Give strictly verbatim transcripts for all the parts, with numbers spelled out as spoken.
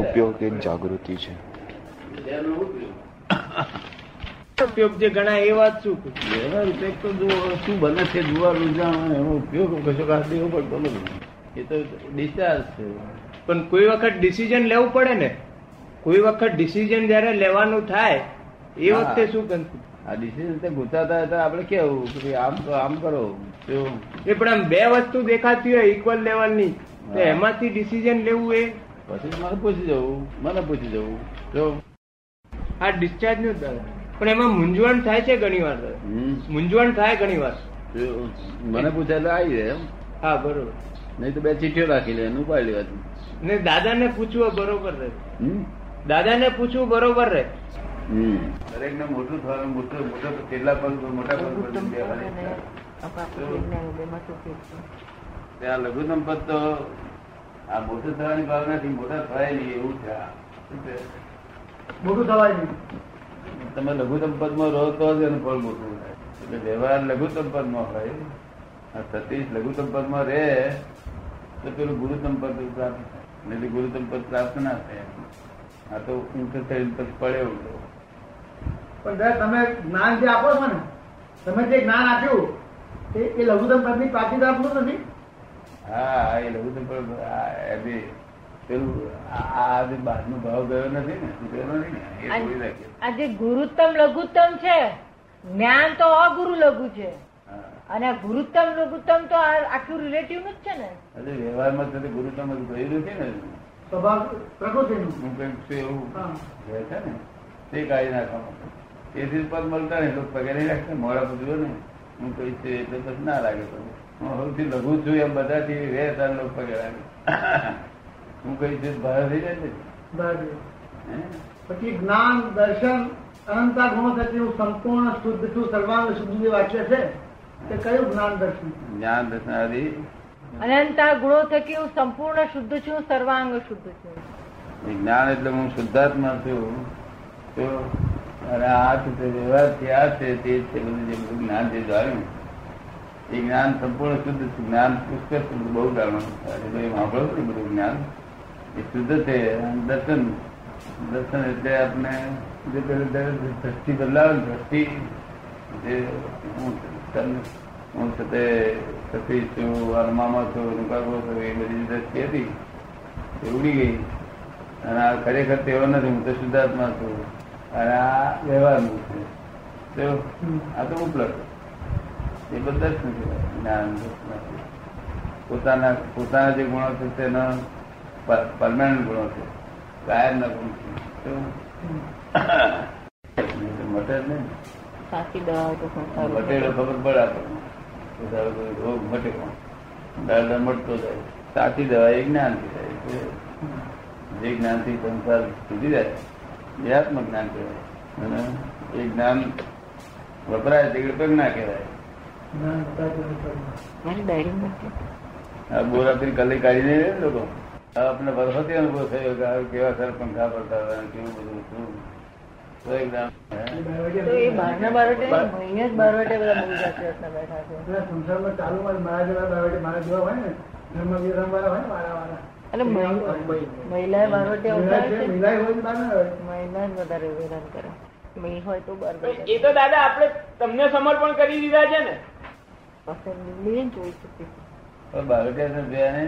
ઉપયોગ એ જાગૃતિ છે. ઉપયોગ જે ગણાય એ વાત શું ઉપયોગ તો શું બને છે જુવાર રૂજાણ એનો ઉપયોગ કશો કાઢ દેવો પડતો નથી. એ તો ડિસ્ચાર્જ છે. પણ કોઈ વખત ડિસિઝન લેવું પડે ને, કોઈ વખત ડિસિઝન જયારે લેવાનું થાય એ વખતે શું કરું? આ ડિસિઝન તે ગુતાતા હતા આપણે કેવું કે આમ આમ કરો એ, પણ આમ બે વસ્તુ દેખાતી હોય ઇક્વલ લેવલની તો એમાંથી ડિસિઝન લેવું એ પછી મને પૂછી જવું મને પૂછી જવું જો આ ડિસ્ચાર્જ નું દર. પણ એમાં મૂંઝવણ થાય છે ઘણી વાર, મૂંઝવણ થાય ઘણી વાર. મને પૂછાય તો આવી જાય એમ. હા બરોબર, નહીં તો બે ચીઠીઓ રાખી લે એનું ઉપાડી લેવાતું. ને દાદાને પૂછવું બરોબર રહે, દાદાને પૂછવું બરોબર રહે. દરેક ને મોટું થવાનું, મોટું મોટા કેટલા પણ મોટા પણ આ લઘુત્તમ પદ તો આ મોટું થવાની ભાવનાથી મોટા થાય નહીં એવું છે. મોટું થવાય નહીં, તમે લઘુત્તમ પદમાં રહો તો જ એનું ફળ મોટું થાય. એટલે વ્યવહાર લઘુત્તમ પદમાં હોય, આ સતીશ લઘુત્તમ પદમાં રહે તો પેલું ગુરુત્તમ પદ પ્રાપ્ત થાય, એટલે ગુરુત્તમ પદ પ્રાપ્ત ના થાય. આ તો ઊંચો થઈને પછી પડે ઉડો. પણ તમે જ્ઞાન જે આપો છો ને, તમે જે જ્ઞાન આપ્યું એ લઘુત્તમ પદની પ્રાપ્તિ આપતું નથી. હા એ લઘુત્તમ પદ આ બી ગુરુત્તમ લઘુત્તમ છે. જ્ઞાન તો અગુરુ લઘુ છે અને ગુરુત્તમ લઘુત્તમ તો આખું રિલેટિવ નું જ છે ને. એટલે વ્યવહારમાં સાથે ગુરુત્તમ જ ગયેલું છે ને, સ્વભાવ પ્રકૃતિનું હું કઈક એવું રહે છે ને તે કાઢી નાખવા તેથી પદ મળતા ને લોકો પગે નહીં રાખતા મોડા પૂછ્યો ને હું કઈ છે એટલે પછી ના લાગે. હું સૌથી લઘુ છું એમ બધાથી રહેતા લોકો પગે રાખે. હું કઈ છે બહાર થઈ જાય છે પછી જ્ઞાન દર્શન અનંતા ગુણો થકી હું સંપૂર્ણ શુદ્ધ છું, સર્વાંગ શુદ્ધ જે વાક્ય છે તે કયું જ્ઞાન દર્શન? જ્ઞાન દર્શન આદિ અનંતા ગુણો થકી હું સંપૂર્ણ શુદ્ધ છું, સર્વાંગ શુદ્ધ છું. જ્ઞાન એટલે હું શુદ્ધાત્મા છું તો અને આ છે વ્યવહાર છે આ છે તે છે બધું જે બધું જ્ઞાન જે જાણ્યું એ જ્ઞાન સંપૂર્ણ શુદ્ધ છે. જ્ઞાન પુષ્કળ શુદ્ધ બહુ જાણવાનું સાંભળો ને બધું જ્ઞાન એ શુદ્ધ છે. દર્શન દર્શન એટલે આપણે જે પેલું દ્રષ્ટિ બદલાવે દ્રષ્ટિ જે હું સાથે સતી છું અરમામા છું નુકાગો છું એ બધી દ્રષ્ટિ હતી એ ઉડી ગઈ. અને આ ખરેખર તેવો નથી, હું તો શુદ્ધાત્મા છું અને આ વ્યવહારનું છે તો આ તો ઉપલબ્ધ એ બધા જ નથી. પોતાના પોતાના જે ગુણો છે તેના પરમાનન્ટ ગુણો છે, કાયમ ના ગુણ છે. મટે ને મટેલો ખબર પડે આપણને રોગ મટે દાદા મટતો જાય. સાચી દવા એ જ્ઞાનથી થાય છે, જે જ્ઞાનથી સંસાર સુધી જાય એ આત્મજ્ઞાન કહેવાય. અને એ જ્ઞાન વપરાય તે પ્રજ્ઞા કહેવાય. બોર આપી કલે કાઢી દે લોકો આપણે વરસાદ અનુભવ થયો કે કેવા સર પંખા પડતા હતા કેવું બધું હતું. એ તો દાદા આપણે તમને સમર્પણ કરી દીધા છે ને બારોટિયા.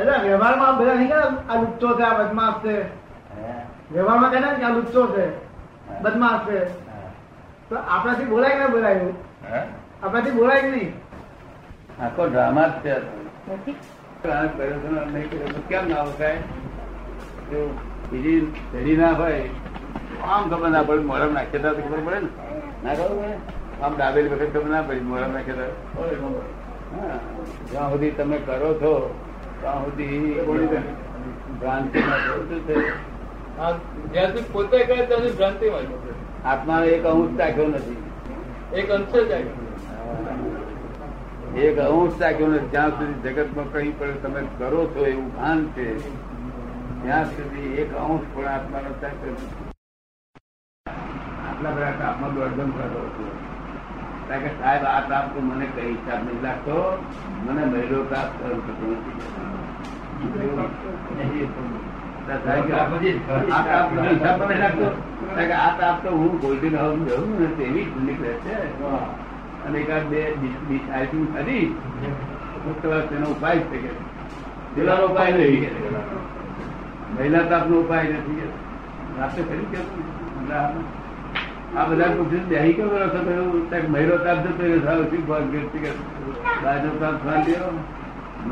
એટલે વ્યવહારમાં બધા નહીં આ લુચ્ચો છે, આ બદમાશ છે. વ્યવહારમાં કહે ને કે આ લુચ્ચો છે બદમાશ છે તો આપણાથી બોલાય ને બોલાયું આપણાથી બોલાય નહીં. આખો ડ્રામા જ છે. કેમ ના વસાય જો બીજી ધરી ના હોય આમ ખબર ના પડે. મોરમ નાખેતા તો ખબર પડે ને, ના ખબર પડે આમ ડાબેલી વખત ખબર ના પડી મોરમ નાખેતા. જ્યાં સુધી તમે કરો છો ત્યાં સુધી ભ્રાંતિમાં જોતું છે. જ્યાંથી પોતે કહે ત્યાંથી ભ્રાંતિમાં આત્મા એક અંશ રાખ્યો નથી, એક અંશ જ એક અંશ રાખ્યો નથી. જ્યાં સુધી જગતમાં કઈ પણ તમે કરો છો એવું ભાન છે ત્યાં સુધી એક અંશ પણ આત્માનો રાખ્યો નથી. આટલા બધા આત્મા દોડધમ કરતો હતો કે સાહેબ આ પ્રાપ્ત મને કઈ હિસાબ નહીં લાગતો, મને મહિલો પ્રાપ્ત કરવું થતું નથી. આ તાપ તો હું ગોલ્ડન હાઉસ જવું ને તેવી ઠંડી રહેશે. અને એકાદ બે ખરી તેનો ઉપાય થઈ ગયો. પેલાનો ઉપાય નહીં, મહિલા તાપનો ઉપાય નથી. રાતે ખરી કે આ બધા પૂછ્યું બેહી કેવો રસ્તો થયો? મહિલો તાપ જતો બાજુ તાપ થયો,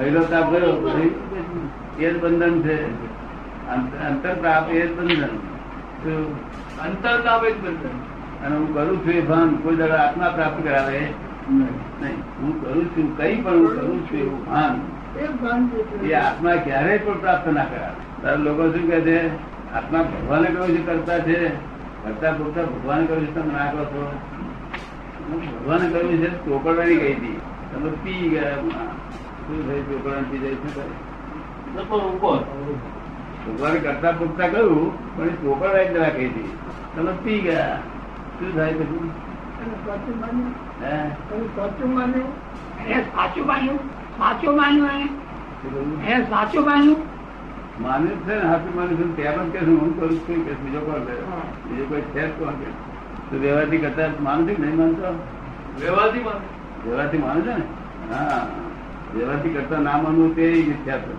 મહિલો તાપ ગયો, એ જ બંધન છે. અંતરતાપ એ જ બંધન, અંતરતાપ એ જ બંધન. અને હું કરું છું એ ભાન કોઈ દાડો આત્મા પ્રાપ્ત કરાવે નહીં. હું કરું છું કઈ પણ હું કરું છું એવું ભાન એ આત્મા ક્યારેય પણ પ્રાપ્ત ના કરાવે. તારા લોકો શું કહે છે? આત્મા ભગવાને કહ્યું છે કરતા છે, કરતા પૂરતા ભગવાને કહ્યું છે તમે ના કરો છો. ભગવાને કહ્યું છે ચોકડવાની ગઈ હતી, તમે પી ગયા. શું થયું? ચોકડવાની પી જાય છે. ભગવાને કરતા પૂરતા કહ્યું પણ એ ચોકડવાની જરા કહી હતી, તમે પી ગયા. શું થાય પછી? સાચું માન્યું, સાચું માન્યું, સાચું માન્યું, સાચું માન્યું. માન્યું છે ને સાચું માન્યું છે ત્યાં પણ હું કરું છું કે બીજો કોણ કરે? બીજો કોઈ છે જ કોણ કે? તું વ્યવહારથી કરતા માનું છે કે નહીં માનતો? વ્યવહારથી માન, વ્યવહારથી માનું છે ને. હા, વ્યવહારથી કરતા ના માનવું તે મિથ્યા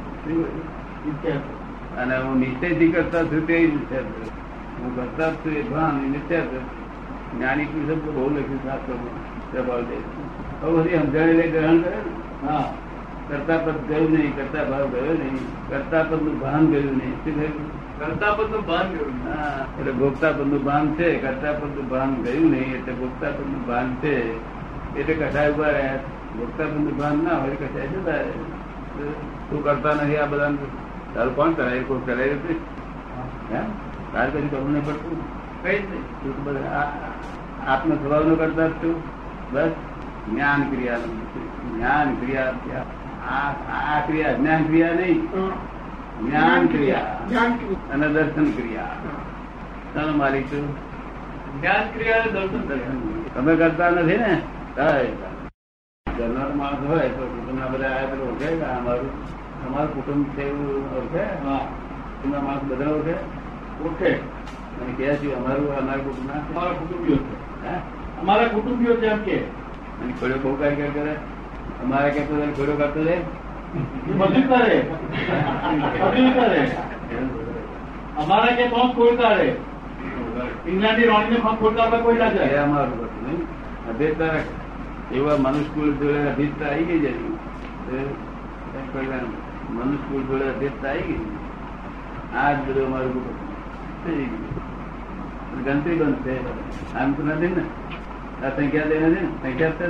છે. અને હું નિશ્ચયથી કરતા છું તે મિથ્યા છે. હું કરતા છું એ ભાન મિથ્યા છે. જ્ઞાની પુરુષ બહુ લખ્યું શાસ્ત્રી સમજાણી ગ્રહણ કરે ને. હા, કરતા પદ ગયું નહીં, કરતા ભાવ ગયો નહીં, કરતા પદ નું ભાન ગયું નહીં. શું થયું? કરતા પદ નું ભાન ગયું. હા, એટલે ભોગતા પદ નું ભાન છે, કરતા પદ નું ભાન ગયું નહીં એટલે ભોગતા પદ નું ભાન છે. એટલે કઠાય ઉભા રહ્યા. ભોગતા પદ નું ભાન ના હોય કઠાય જતા રહે. તું કરતા નથી આ બધા તારું કોણ કરાય? કોઈ કરાય નથી. તારે કઈ કરવું નહીં પડતું, કઈ જ નહીં. તું બધા આત્મ સ્વભાવ નું કરતા જ તું બસ જ્ઞાન ક્રિયા જ્ઞાન ક્રિયા આ ક્રિયા જ્ઞાન ક્રિયા નહીં, જ્ઞાન ક્રિયા અને દર્શન ક્રિયા મારી છું. જ્ઞાન ક્રિયા અને દર્શન ક્રિયા તમે કરતા નથી ને. જનાર માણસ હોય તો કુટુંબના બધા ઓળખાય. અમારું અમારું કુટુંબ છે એવું ઓળખાય. કુટુંબના માણસ બધા ઓળખે ઓળખે અને કહે છે અમારું અમારા કુટુંબના અમારા કુટુંબીઓ છે, અમારા કુટુંબીઓ છે એમ કે. અને ખોડો બહુ કાર્ય કરે અમારા કે ખોડો કરતો રહે, મજૂર કરે, મજૂર કરે અમારા કે ફોર્મ ખોલતા રહે. ઇંગ્લેન્ડની રોણીને ફોર્મ ખોલતા કોઈ ના જાય. અમારું બધું અભેદતા એવા મનુષ્યકુલ જોડે અભેદતા આવી ગઈ જાય. મનુષ્યકુલ જોડે અભેદતા આવી ગઈ. આ જ બધું અમારું ગણતરી બનશે આમ તો નથી ને. આ સંખ્યા દે નથી ને, સંખ્યા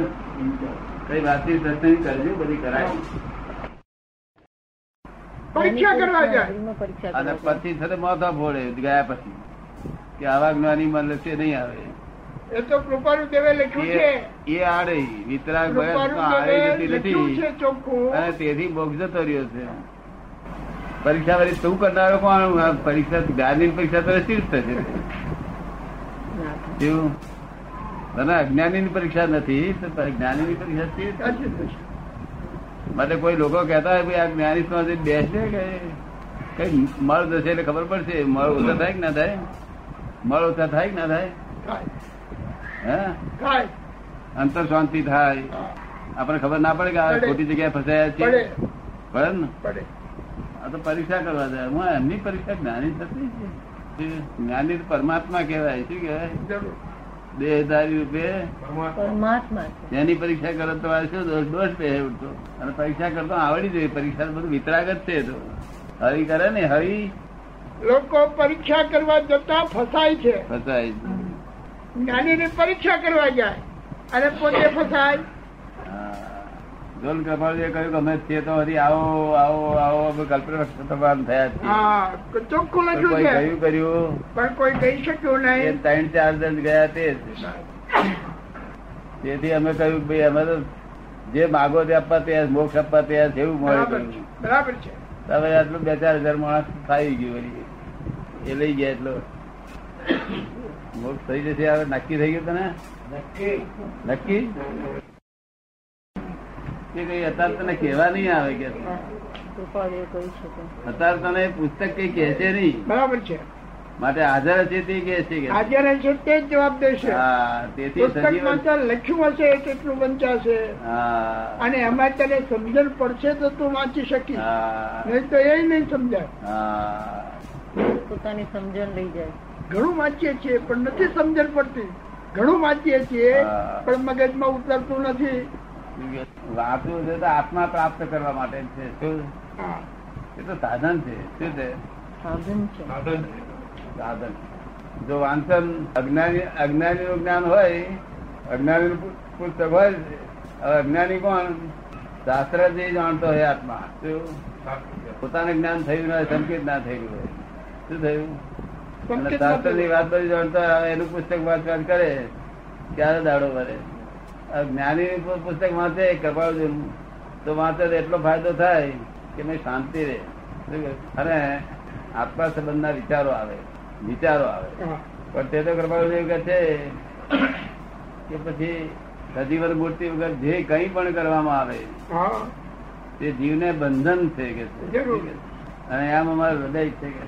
કઈ વાતચીત કરજો બધી કરાય. પરીક્ષા કરવા જાય અને પછી સાથે મોઢા ફોડે ગયા પછી કે આવા જ્ઞાની માં લશે નહીં આવે. એ તો કૃપાનું દેવે લખ્યું છે. એ આડે વિતરાગ અને તેથી બોગ જતો રહ્યો છે. પરીક્ષા વાળી શું કરનારો કોણ? પરીક્ષા ગાંધી પરીક્ષા તો સ્થિર થશે. એવું અને અજ્ઞાની ની પરીક્ષા નથી, જ્ઞાની ની પરીક્ષા માટે કોઈ લોકો કહેતા હોય ભાઈ આ જ્ઞાની સમાજ બેસે કે કઈ મળ જશે એટલે ખબર પડશે. મળ ઓછા થાય કે ના થાય? મળ ઓછા થાય કે ના થાય? હા, અંતર શાંતિ થાય. આપણને ખબર ના પડે કે આ ખોટી જગ્યાએ ફસાયા છે. બરાબર ને? આ તો પરીક્ષા કરવા જાય. હું એમની પરીક્ષા જ્ઞાની થતી છે. જ્ઞાની પરમાત્મા કહેવાય. શું કહેવાય? દેહધારી રૂપે પરમાત્મા જેની પરીક્ષા કરો તમારે શું દોષ દોષ પે ઉઠતો? અને પરીક્ષા કરતો આવડી જોઈએ. પરીક્ષા બધું વિતરાગ જ છે. તો હરી કરે ને હરી લોકો પરીક્ષા કરવા જતા ફસાય છે. ફસાય છે. જ્ઞાનીની પરીક્ષા કરવા જાય અને પોતે ફસાય. જોન કપાળે કહ્યું કે અમે છીએ તો હરી આવો આવો આવો કલ્પનાન થયા છે. ચોખ્ખું લખ્યું છે. કયું કર્યું પણ કોઈ કહી શક્યું નહીં. ત્રણ ચાર જણ ગયા તે તેથી અમે કહ્યું ભાઈ અમે તો જે માગો તે આપવા તૈયાર, મોક્ષ આપવા તૈયાર છે એવું મળે. બરાબર છે. હવે આટલું બે ચાર હજાર માણસ થઈ ગયું એ લઈ ગયા એટલો મોક્ષ થઈ જશે. હવે નક્કી થઈ ગયું તને? નક્કી નક્કી કઈ અત્યારે તને કહેવા નહીં આવે કે કૃપા કરી શકે. અત્યારે તને પુસ્તક કઈ કે છે નહીં, બરાબર છે, માટે હાજર છે તે કે છે, હાજર છે તે જ જવાબ દેશે. લખ્યું હશે કેટલું વંચાશે અને એમાં તને સમજણ પડશે તો તું વાંચી શકીશ, નહીં તો એ નહીં સમજાય. પોતાની સમજણ લઈ જાય. ઘણું વાંચીએ છીએ પણ નથી સમજણ પડતી, ઘણું વાંચીએ છીએ પણ મગજમાં ઉતરતું નથી. વાંચવું છે તો આત્મા પ્રાપ્ત કરવા માટે છે, શું એ તો સાધન છે, શું છે સાધન છે. જો વાંચન અજ્ઞાની અજ્ઞાની નું જ્ઞાન હોય, અજ્ઞાની નું પુસ્તક હોય, અજ્ઞાની કોણ શાસ્ત્ર જે જાણતો હોય આત્મા, પોતાને જ્ઞાન થયું હોય, સંકેત ના થયું હોય, શું થયું, અને શાસ્ત્ર ની વાત બધી જાણતો હોય એનું પુસ્તક વાંચવાત કરે ક્યારે દાડો ભરે. જ્ઞાની પુસ્તક વાંચે કપાળ તો વાંચે એટલો ફાયદો થાય કે મેં શાંતિ રહે અને આત્મા સંબંધ ના વિચારો આવે, વિચારો આવે. પણ તે તો કૃપાળુ એવું કહે છે કે પછી સજીવન મૂર્તિ વગર જે કંઈ પણ કરવામાં આવે તે જીવને બંધન છે કે છે, અને આમ અમારું હૃદય છે કે